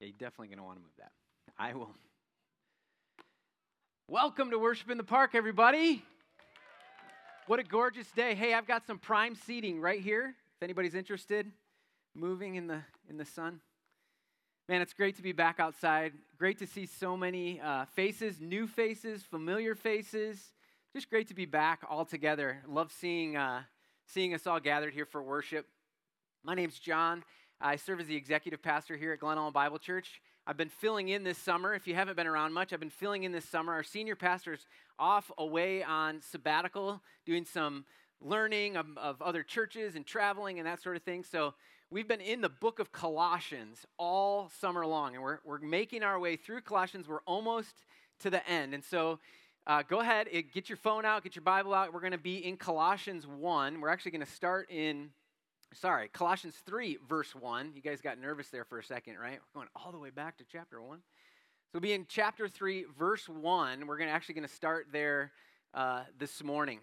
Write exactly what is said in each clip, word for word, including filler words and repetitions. Yeah, you're definitely going to want to move that. I will. Welcome to Worship in the Park, everybody. What a gorgeous day. Hey, I've got some prime seating right here, if anybody's interested, moving in the in the sun. Man, it's great to be back outside. Great to see so many uh, faces, new faces, familiar faces. Just great to be back all together. Love seeing uh, seeing us all gathered here for worship. My name's John. I serve as the executive pastor here at Glenallen Bible Church. I've been filling in this summer. If you haven't been around much, I've been filling in this summer. Our senior pastor's off away on sabbatical, doing some learning of, of other churches and traveling and that sort of thing. So we've been in the book of Colossians all summer long, and we're we're making our way through Colossians. We're almost to the end, and so Uh, go ahead, get your phone out, get your Bible out. We're going to be in Colossians one. We're actually going to start in, sorry, Colossians three, verse one. You guys got nervous there for a second, right? We're going all the way back to chapter one. So we'll be in chapter three, verse one. We're going to actually going to start there uh, this morning.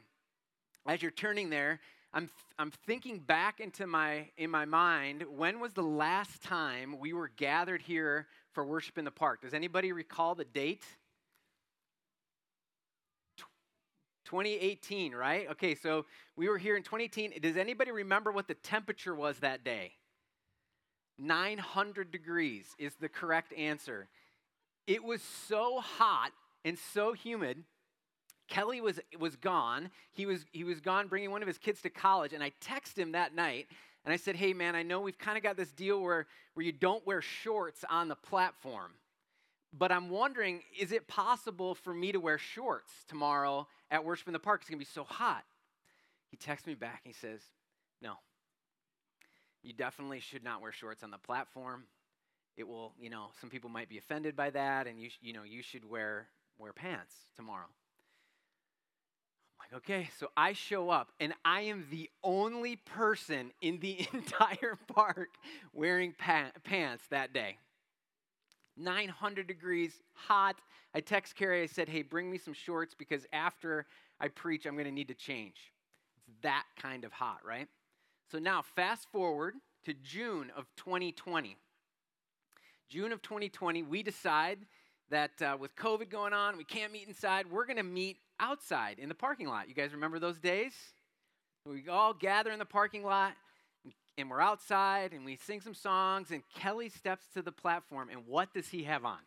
As you're turning there, I'm I'm thinking back into my in my mind, when was the last time we were gathered here for Worship in the Park? Does anybody recall the date? twenty eighteen, right? Okay, so we were here in twenty eighteen. Does anybody remember what the temperature was that day? nine hundred degrees is the correct answer. It was so hot and so humid. Kelly was was gone. He was he was gone bringing one of his kids to college, and I texted him that night, and I said, hey, man, I know we've kind of got this deal where, where you don't wear shorts on the platform, but I'm wondering, is it possible for me to wear shorts tomorrow at Worship in the Park? It's going to be so hot. He texts me back and he says, no, you definitely should not wear shorts on the platform. It will, you know, some people might be offended by that, and you, sh- you know, you should wear, wear pants tomorrow. I'm like, okay, so I show up, and I am the only person in the entire park wearing pa- pants that day. nine hundred degrees, hot. I text Carrie, I said, hey, bring me some shorts because after I preach, I'm going to need to change. It's that kind of hot, right? So now fast forward to June of twenty twenty. June of twenty twenty, we decide that uh, with COVID going on, we can't meet inside. We're going to meet outside in the parking lot. You guys remember those days? We all gather in the parking lot. And we're outside, and we sing some songs, and Kelly steps to the platform, and what does he have on?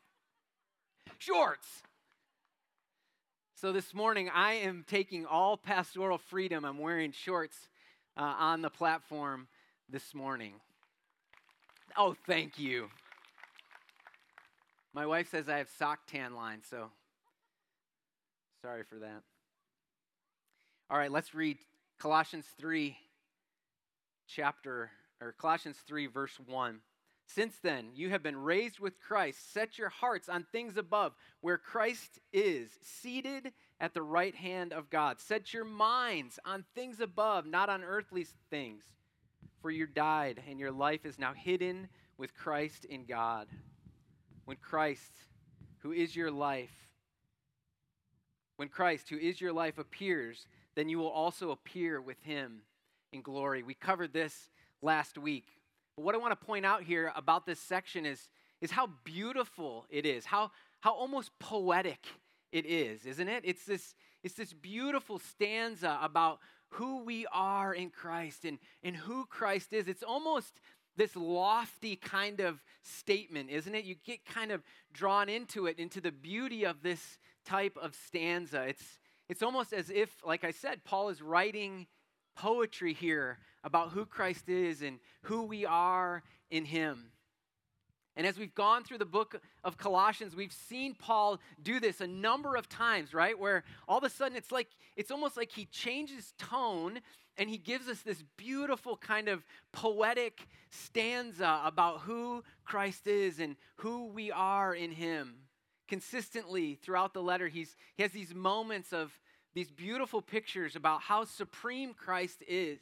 Shorts! So this morning, I am taking all pastoral freedom. I'm wearing shorts uh, on the platform this morning. Oh, thank you. My wife says I have sock tan line, so sorry for that. All right, let's read Colossians three. Chapter or Colossians three, verse one. Since then, you have been raised with Christ. Set your hearts on things above, where Christ is, seated at the right hand of God. Set your minds on things above, not on earthly things. For you died, and your life is now hidden with Christ in God. When Christ, who is your life, when Christ, who is your life, appears, then you will also appear with him in glory. We covered this last week. But what I want to point out here about this section is, is how beautiful it is, how how almost poetic it is, isn't it? It's this, it's this beautiful stanza about who we are in Christ and, and who Christ is. It's almost this lofty kind of statement, isn't it? You get kind of drawn into it, into the beauty of this type of stanza. It's it's almost as if, like I said, Paul is writing poetry here about who Christ is and who we are in him. And as we've gone through the book of Colossians, we've seen Paul do this a number of times, right? Where all of a sudden it's like, it's almost like he changes tone and he gives us this beautiful kind of poetic stanza about who Christ is and who we are in him. Consistently throughout the letter, he's he has these moments of these beautiful pictures about how supreme Christ is,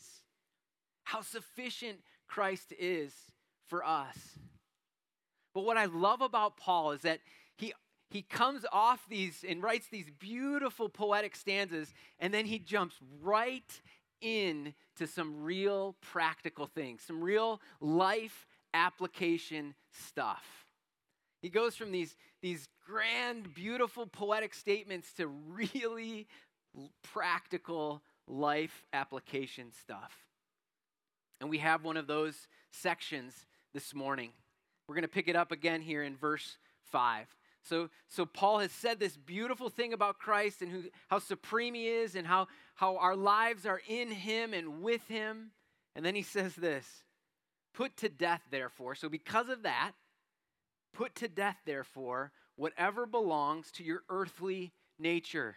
how sufficient Christ is for us. But what I love about Paul is that he he comes off these and writes these beautiful poetic stanzas, and then he jumps right in to some real practical things, some real life application stuff. He goes from these, these grand, beautiful, poetic statements to really practical life application stuff. And we have one of those sections this morning. We're going to pick it up again here in verse five. So, so Paul has said this beautiful thing about Christ and who, how supreme he is and how, how our lives are in him and with him. And then he says this, put to death, therefore. So because of that, put to death, therefore, whatever belongs to your earthly nature,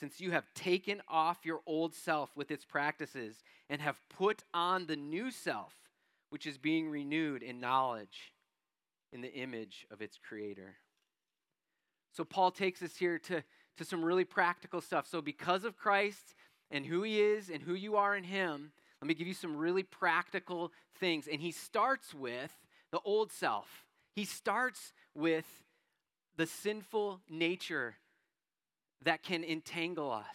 since you have taken off your old self with its practices and have put on the new self, which is being renewed in knowledge in the image of its creator. So Paul takes us here to, to some really practical stuff. So because of Christ and who he is and who you are in him, let me give you some really practical things. And he starts with the old self. He starts with the sinful nature that can entangle us.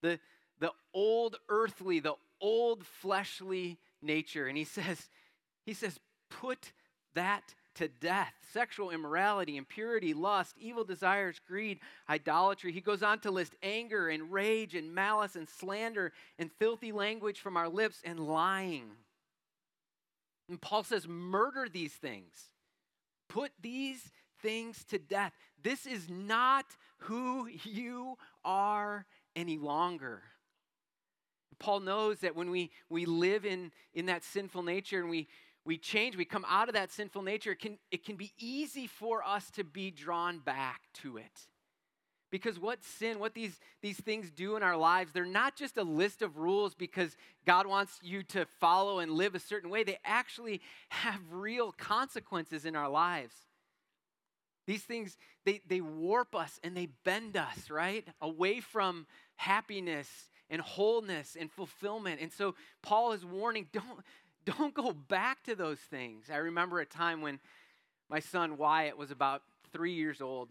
The, the old earthly, the old fleshly nature. And he says, he says, put that to death: sexual immorality, impurity, lust, evil desires, greed, idolatry. He goes on to list anger and rage and malice and slander and filthy language from our lips and lying. And Paul says, murder these things. Put these things to death. This is not who you are any longer. Paul knows that when we, we live in, in that sinful nature and we We change, we come out of that sinful nature, it can, it can be easy for us to be drawn back to it. Because what sin, what these, these things do in our lives, they're not just a list of rules because God wants you to follow and live a certain way. They actually have real consequences in our lives. These things, they, they warp us and they bend us, right? Away from happiness and wholeness and fulfillment. And so Paul is warning, don't... Don't go back to those things. I remember a time when my son Wyatt was about three years old.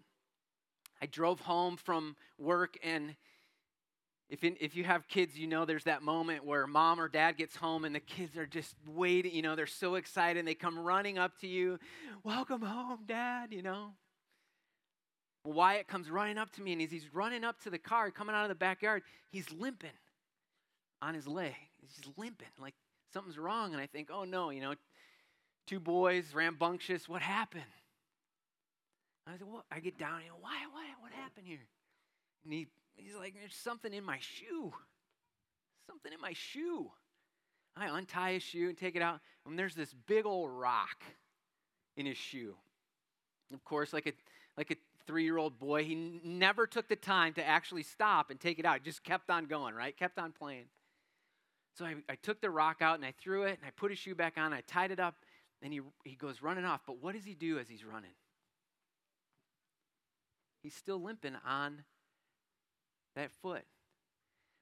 I drove home from work, and if in, if you have kids, you know there's that moment where mom or dad gets home and the kids are just waiting, you know, they're so excited and they come running up to you, welcome home, Dad, you know. Wyatt comes running up to me, and as he's running up to the car, coming out of the backyard, he's limping on his leg. He's limping like, something's wrong, and I think, oh no, you know, two boys, rambunctious, what happened? And I said, well, I get down, you know, why, why, what happened here? And he, he's like, there's something in my shoe. Something in my shoe. I untie his shoe and take it out, and there's this big old rock in his shoe. Of course, like a like a three-year-old boy, he n- never took the time to actually stop and take it out. He just kept on going, right? Kept on playing. So I, I took the rock out, and I threw it, and I put his shoe back on, I tied it up, and he he goes running off. But what does he do as he's running? He's still limping on that foot.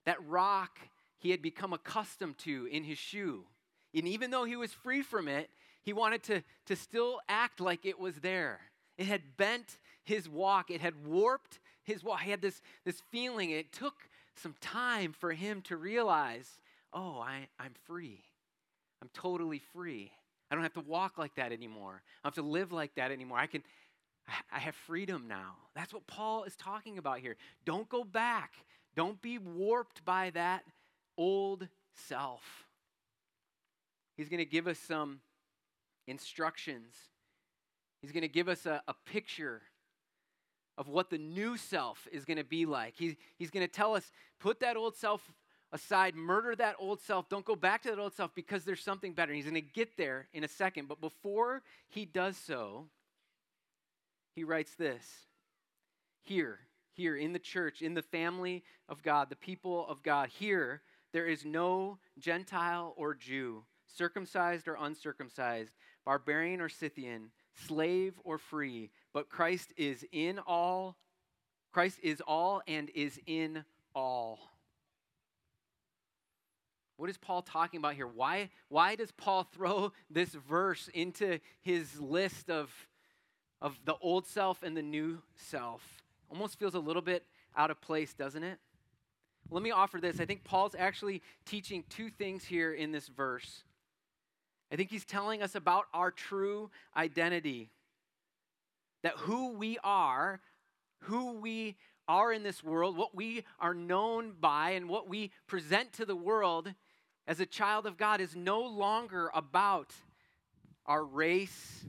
That rock he had become accustomed to in his shoe. And even though he was free from it, he wanted to, to still act like it was there. It had bent his walk. It had warped his walk. He had this, this feeling. It took some time for him to realize, oh, I, I'm free. I'm totally free. I don't have to walk like that anymore. I don't have to live like that anymore. I can, I have freedom now. That's what Paul is talking about here. Don't go back. Don't be warped by that old self. He's going to give us some instructions. He's going to give us a, a picture of what the new self is going to be like. He, he's going to tell us, put that old self aside, murder that old self. Don't go back to that old self because there's something better. He's going to get there in a second. But before he does so, he writes this. Here, here in the church, in the family of God, the people of God, here there is no Gentile or Jew, circumcised or uncircumcised, barbarian or Scythian, slave or free, but Christ is in all, Christ is all and is in all. What is Paul talking about here? Why, why does Paul throw this verse into his list of, of the old self and the new self? Almost feels a little bit out of place, doesn't it? Let me offer this. I think Paul's actually teaching two things here in this verse. I think he's telling us about our true identity, that who we are, who we are in this world, what we are known by, and what we present to the world as a child of God is no longer about our race,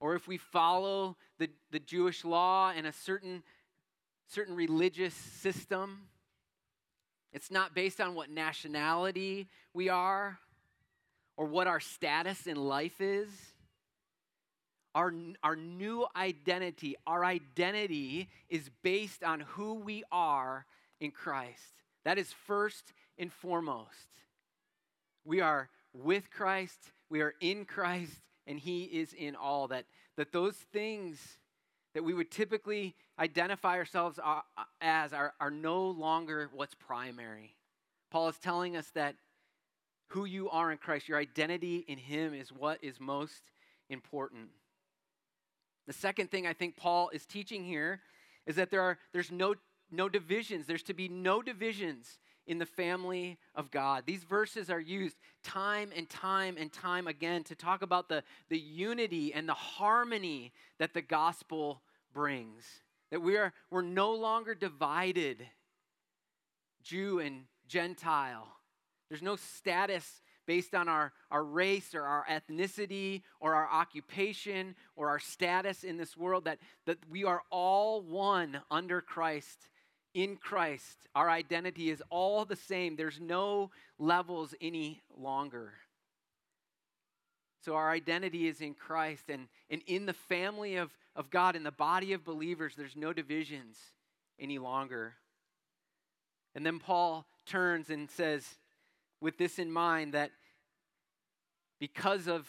or if we follow the, the Jewish law and a certain, certain religious system. It's not based on what nationality we are or what our status in life is. Our, our new identity, our identity is based on who we are in Christ. That is first and foremost. We are with Christ, we are in Christ, and he is in all. That, that those things that we would typically identify ourselves as are, are no longer what's primary. Paul is telling us that who you are in Christ, your identity in him is what is most important. The second thing I think Paul is teaching here is that there are there's no, no divisions. There's to be no divisions in the family of God. These verses are used time and time and time again to talk about the, the unity and the harmony that the gospel brings. That we are we're no longer divided, Jew and Gentile. There's no status based on our, our race or our ethnicity or our occupation or our status in this world, that, that we are all one under Christ, in Christ. Our identity is all the same. There's no levels any longer. So our identity is in Christ, and, and in the family of, of God, in the body of believers, there's no divisions any longer. And then Paul turns and says, with this in mind, that because of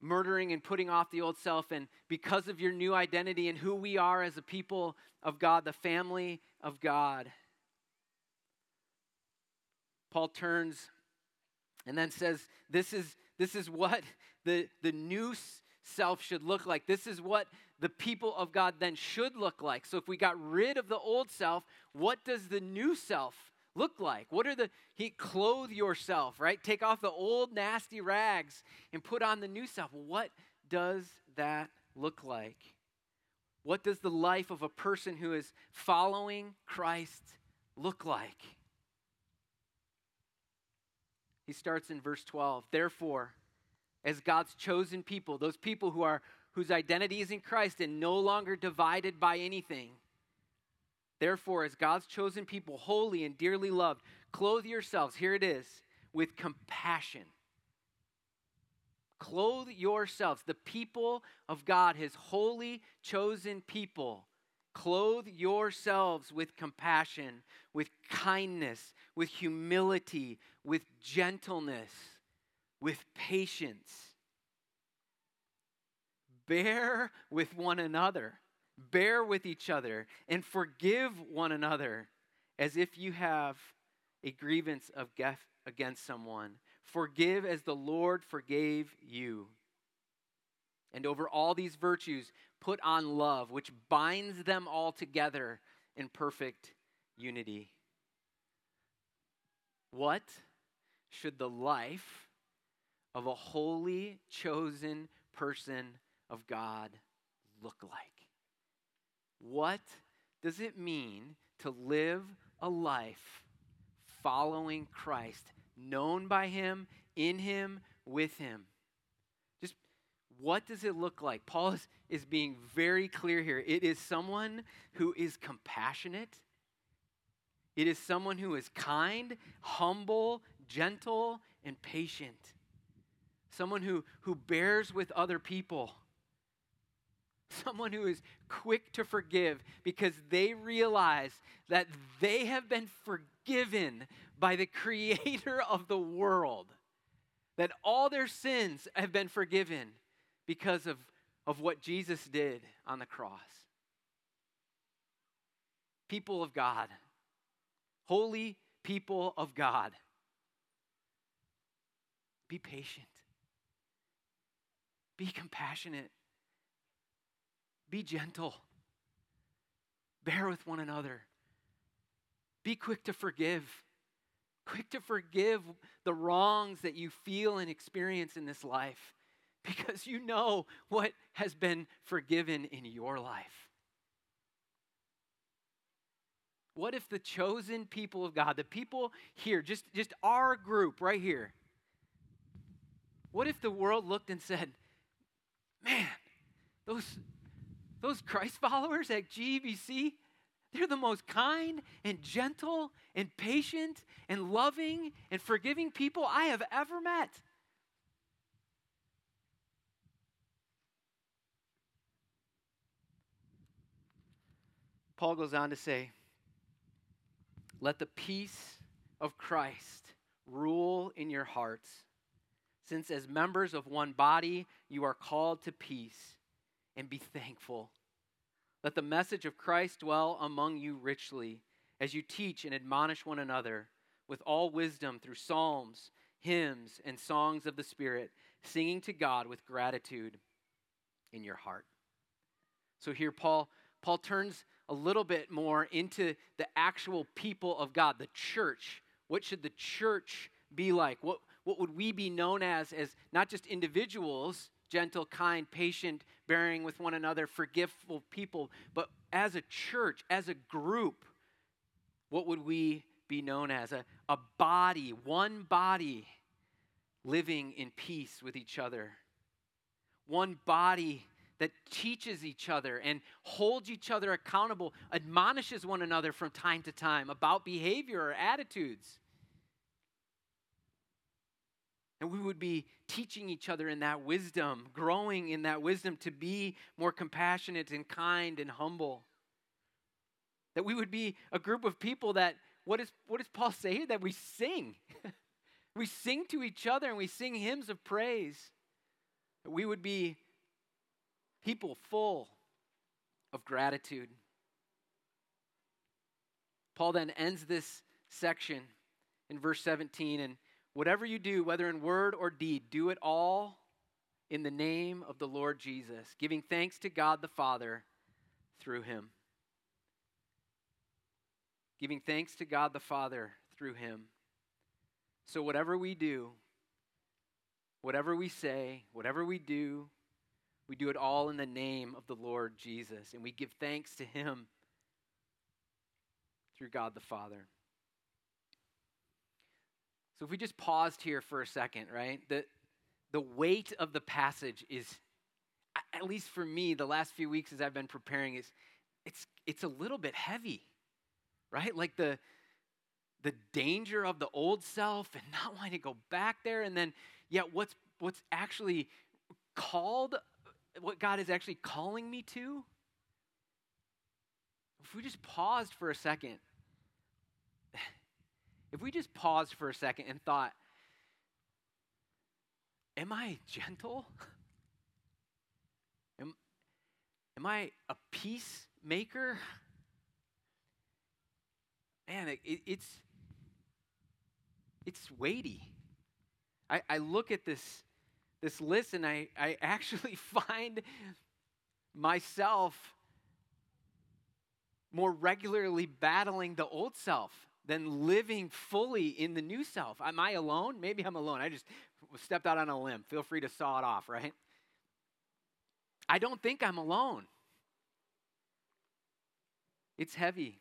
murdering and putting off the old self and because of your new identity and who we are as a people of God, the family of God, Paul turns and then says, this is this is what the, the new self should look like. This is what the people of God then should look like. So if we got rid of the old self, what does the new self look like? What are the, he clothe yourself, right? Take off the old nasty rags and put on the new self. What does that look like? What does the life of a person who is following Christ look like? He starts in verse twelve. Therefore, as God's chosen people, those people who are whose identity is in Christ and no longer divided by anything, therefore, as God's chosen people, holy and dearly loved, clothe yourselves, here it is, with compassion. Clothe yourselves, the people of God, his holy chosen people. Clothe yourselves with compassion, with kindness, with humility, with gentleness, with patience. Bear with one another. Bear with each other and forgive one another as if you have a grievance of against someone. Forgive as the Lord forgave you. And over all these virtues, put on love, which binds them all together in perfect unity. What should the life of a holy, chosen person of God look like? What does it mean to live a life following Christ, known by him, in him, with him? Just what does it look like? Paul is, is being very clear here. It is someone who is compassionate. It is someone who is kind, humble, gentle, and patient. Someone who, who bears with other people. Someone who is quick to forgive because they realize that they have been forgiven by the creator of the world. that all their sins have been forgiven because of, of what Jesus did on the cross. People of God, holy people of God, be patient, be compassionate, be gentle, bear with one another, be quick to forgive. Quick to forgive the wrongs that you feel and experience in this life, because you know what has been forgiven in your life. What if the chosen people of God, the people here, just, just our group right here, what if the world looked and said, man, those, those Christ followers at G B C, they're the most kind and gentle and patient and loving and forgiving people I have ever met. Paul goes on to say, let the peace of Christ rule in your hearts, since as members of one body, you are called to peace, and be thankful. Let the message of Christ dwell among you richly as you teach and admonish one another with all wisdom through psalms, hymns, and songs of the Spirit, singing to God with gratitude in your heart. So here Paul, Paul turns a little bit more into the actual people of God, the church. What should the church be like? What, what would we be known as, as not just individuals, gentle, kind, patient, bearing with one another, forgiveful people. But as a church, as a group, what would we be known as? A, a body, one body, living in peace with each other. One body that teaches each other and holds each other accountable, admonishes one another from time to time about behavior or attitudes. And we would be teaching each other in that wisdom, growing in that wisdom to be more compassionate and kind and humble. That we would be a group of people that, what, is, what does Paul say here? That we sing. We sing to each other and we sing hymns of praise. That we would be people full of gratitude. Paul then ends this section in verse seventeen, and whatever you do, whether in word or deed, do it all in the name of the Lord Jesus, giving thanks to God the Father through him. Giving thanks to God the Father through him. So whatever we do, whatever we say, whatever we do, we do it all in the name of the Lord Jesus, and we give thanks to him through God the Father. So if we just paused here for a second, right? The, the weight of the passage is, at least for me, the last few weeks as I've been preparing, is it's it's a little bit heavy, right? Like the the danger of the old self and not wanting to go back there, and then yet what's what's actually called, what God is actually calling me to. If we just paused for a second, If we just paused for a second and thought, am I gentle? Am, am I a peacemaker? Man, it, it, it's, it's weighty. I, I look at this, this list and I, I actually find myself more regularly battling the old self than living fully in the new self. Am I alone? Maybe I'm alone. I just stepped out on a limb. Feel free to saw it off, right? I don't think I'm alone. It's heavy.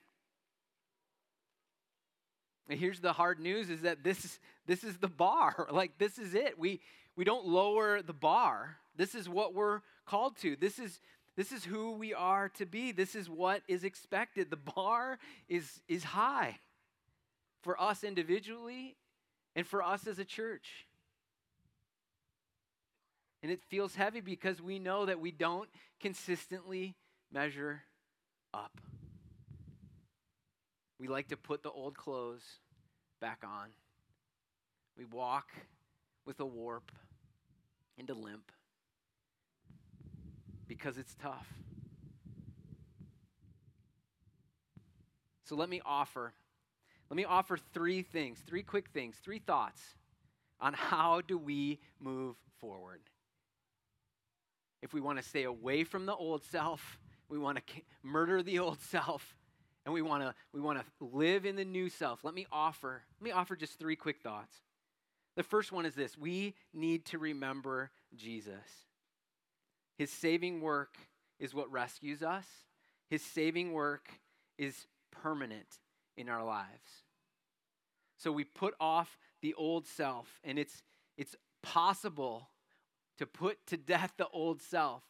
And here's the hard news, is that this, this is the bar. Like, this is it. We, we don't lower the bar. This is what we're called to. This is... This is who we are to be. This is what is expected. The bar is, is high for us individually and for us as a church. And it feels heavy because we know that we don't consistently measure up. We like to put the old clothes back on. We walk with a warp and a limp because it's tough. So let me offer, let me offer three things, three quick things, three thoughts on how do we move forward. If we want to stay away from the old self, we want to murder the old self, and we want to we want to live in the new self. Let me offer, let me offer just three quick thoughts. The first one is this: we need to remember Jesus. His saving work is what rescues us. His saving work is permanent in our lives. So we put off the old self, and it's it's possible to put to death the old self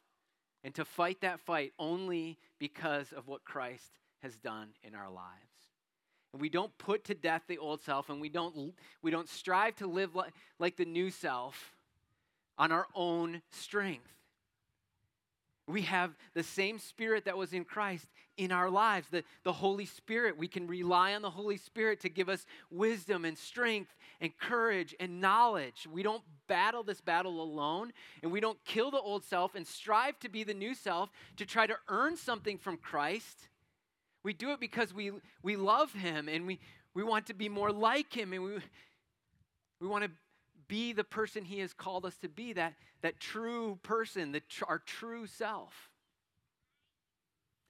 and to fight that fight only because of what Christ has done in our lives. And we don't put to death the old self, and we don't we don't strive to live like, like the new self on our own strength. We have the same Spirit that was in Christ in our lives, the, the Holy Spirit. We can rely on the Holy Spirit to give us wisdom and strength and courage and knowledge. We don't battle this battle alone, and we don't kill the old self and strive to be the new self to try to earn something from Christ. We do it because we we love Him, and we, we want to be more like Him, and we we want to be the person He has called us to be, that, that true person, the tr- our true self.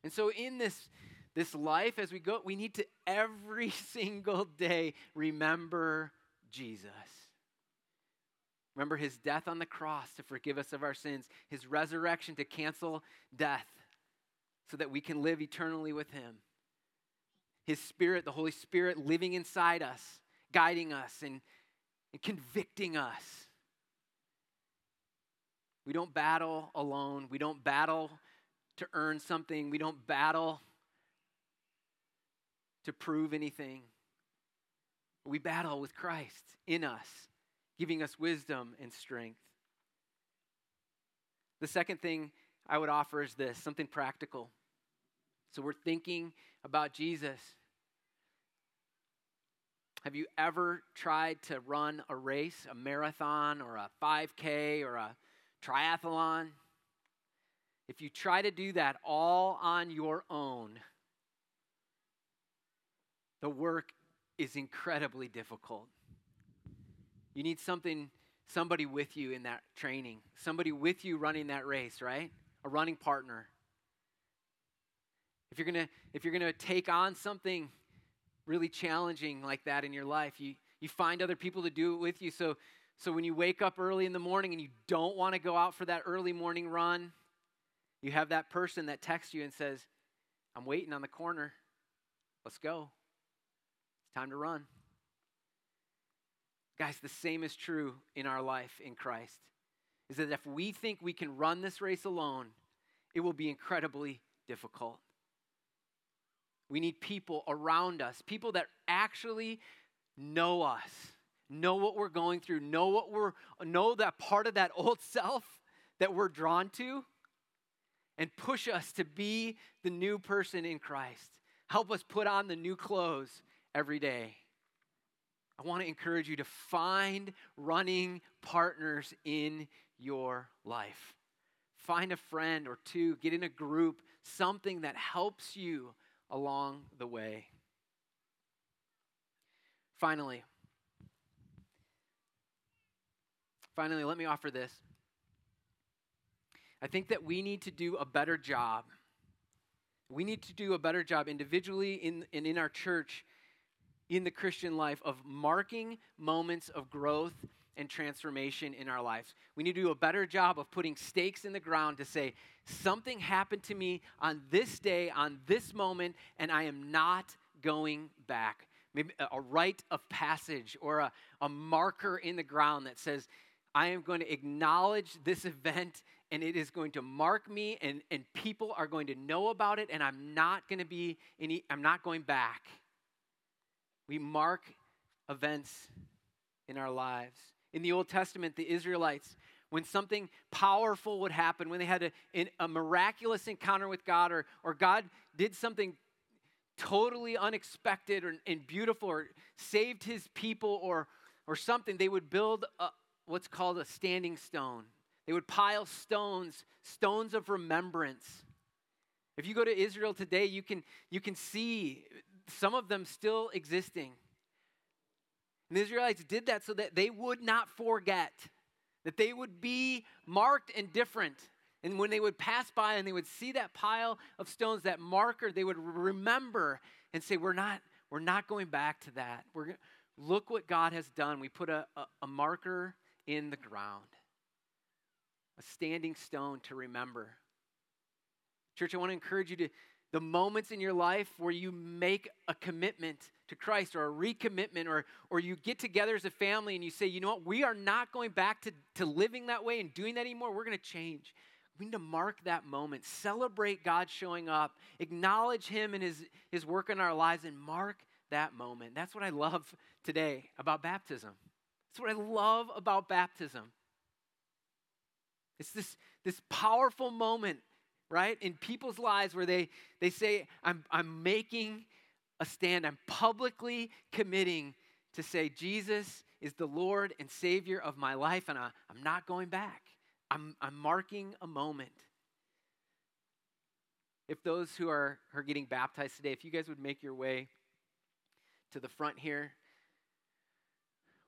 And so in this, this life, as we go, we need to every single day remember Jesus. Remember His death on the cross to forgive us of our sins, His resurrection to cancel death so that we can live eternally with Him. His Spirit, the Holy Spirit, living inside us, guiding us, and and convicting us. We don't battle alone. We don't battle to earn something. We don't battle to prove anything. We battle with Christ in us, giving us wisdom and strength. The second thing I would offer is this, something practical. So we're thinking about Jesus. Have you ever tried to run a race, a marathon or a five K or a triathlon? If you try to do that all on your own, the work is incredibly difficult. You need something, somebody with you in that training, somebody with you running that race, right? A running partner. If you're gonna, if you're gonna take on something really challenging like that in your life, You you find other people to do it with you. So so when you wake up early in the morning and you don't want to go out for that early morning run, you have that person that texts you and says, "I'm waiting on the corner. Let's go. It's time to run." Guys, the same is true in our life in Christ. Is that if we think we can run this race alone, it will be incredibly difficult. We need people around us, people that actually know us, know what we're going through, know what we're, know that part of that old self that we're drawn to, and push us to be the new person in Christ. Help us put on the new clothes every day. I want to encourage you to find running partners in your life. Find a friend or two, get in a group, something that helps you along the way. Finally, finally, let me offer this. I think that we need to do a better job. We need to do a better job individually in, and in our church, in the Christian life, of marking moments of growth and transformation in our lives. We need to do a better job of putting stakes in the ground to say, something happened to me on this day, on this moment, and I am not going back. Maybe a rite of passage or a, a marker in the ground that says, I am going to acknowledge this event, and it is going to mark me, and, and people are going to know about it, and I'm not going to be any, I'm not going back. We mark events in our lives. In the Old Testament, the Israelites, when something powerful would happen, when they had a, a miraculous encounter with God, or, or God did something totally unexpected or, and beautiful, or saved His people or, or something, they would build a, what's called a standing stone. They would pile stones, stones of remembrance. If you go to Israel today, you can, you can see some of them still existing. And the Israelites did that so that they would not forget, that they would be marked and different. And when they would pass by and they would see that pile of stones, that marker, they would remember and say, we're not, we're not going back to that. We're, look what God has done. We put a, a, a marker in the ground, a standing stone to remember. Church, I want to encourage you to, the moments in your life where you make a commitment to Christ or a recommitment, or, or you get together as a family and you say, you know what, we are not going back to, to living that way and doing that anymore. We're going to change. We need to mark that moment, celebrate God showing up, acknowledge him and his, his work in our lives, and mark that moment. That's what I love today about baptism. That's what I love about baptism. It's this, this powerful moment, right, in people's lives where they, they say, I'm, I'm making a stand. I'm publicly committing to say, Jesus is the Lord and Savior of my life, and I, I'm not going back. I'm, I'm marking a moment. If those who are, are getting baptized today, if you guys would make your way to the front here.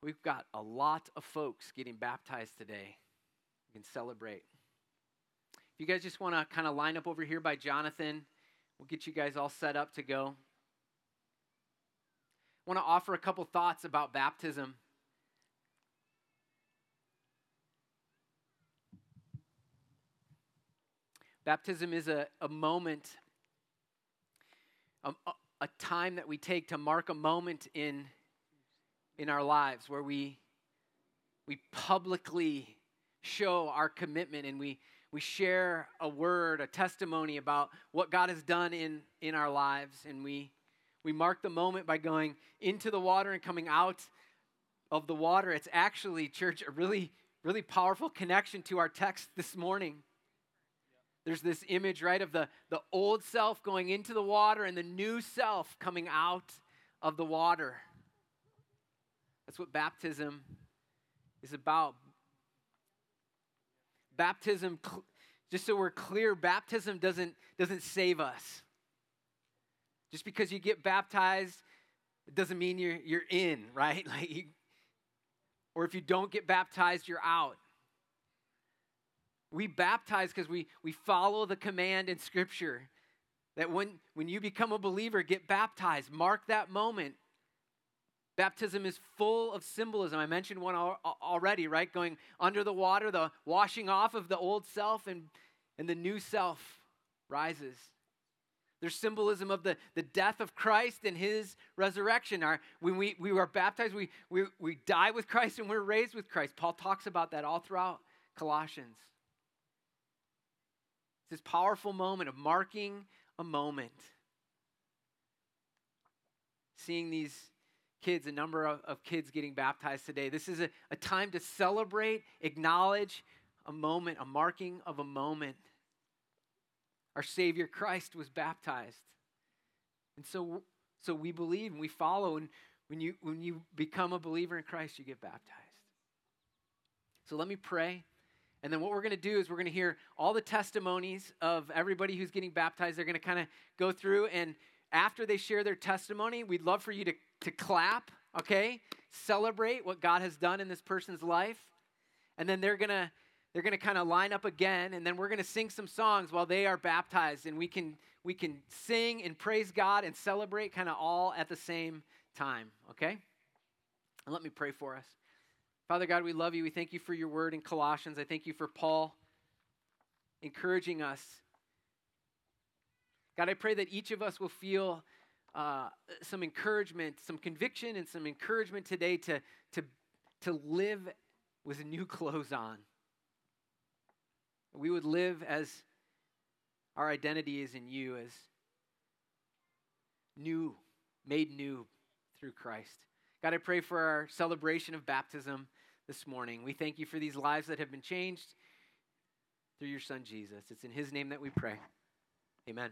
We've got a lot of folks getting baptized today. We can celebrate. If you guys just want to kind of line up over here by Jonathan, we'll get you guys all set up to go. I want to offer a couple thoughts about baptism. Baptism is a, a moment, a, a time that we take to mark a moment in, in our lives where we, we publicly show our commitment, and we, we share a word, a testimony about what God has done in, in our lives. And we, we mark the moment by going into the water and coming out of the water. It's actually, church, a really, really powerful connection to our text this morning. There's this image, right, of the, the old self going into the water and the new self coming out of the water. That's what baptism is about. Baptism, just so we're clear, baptism doesn't, doesn't save us. Just because you get baptized, it doesn't mean you're, you're in, right? Like, you, or if you don't get baptized, you're out. We baptize because we, we follow the command in Scripture that when, when you become a believer, get baptized. Mark that moment. Baptism is full of symbolism. I mentioned one al- already, right? Going under the water, the washing off of the old self, and, and the new self rises. There's symbolism of the, the death of Christ and his resurrection. Our, when we, we are baptized, we, we, we die with Christ and we're raised with Christ. Paul talks about that all throughout Colossians. This powerful moment of marking a moment. Seeing these kids, a number of, of kids getting baptized today. This is a, a time to celebrate, acknowledge a moment, a marking of a moment. Our Savior Christ was baptized. And so, so we believe and we follow. And when you, when you become a believer in Christ, you get baptized. So let me pray. And then what we're going to do is we're going to hear all the testimonies of everybody who's getting baptized. They're going to kind of go through, and after they share their testimony, we'd love for you to, to clap, okay? Celebrate what God has done in this person's life. And then they're going to they're going to kind of line up again, and then we're going to sing some songs while they are baptized, and we can we can sing and praise God and celebrate kind of all at the same time, okay? And let me pray for us. Father God, we love you. We thank you for your word in Colossians. I thank you for Paul encouraging us. God, I pray that each of us will feel uh, some encouragement, some conviction, and some encouragement today to, to, to live with new clothes on. We would live as our identity is in you, as new, made new through Christ. God, I pray for our celebration of baptism this morning. We thank you for these lives that have been changed through your son, Jesus. It's in his name that we pray. Amen.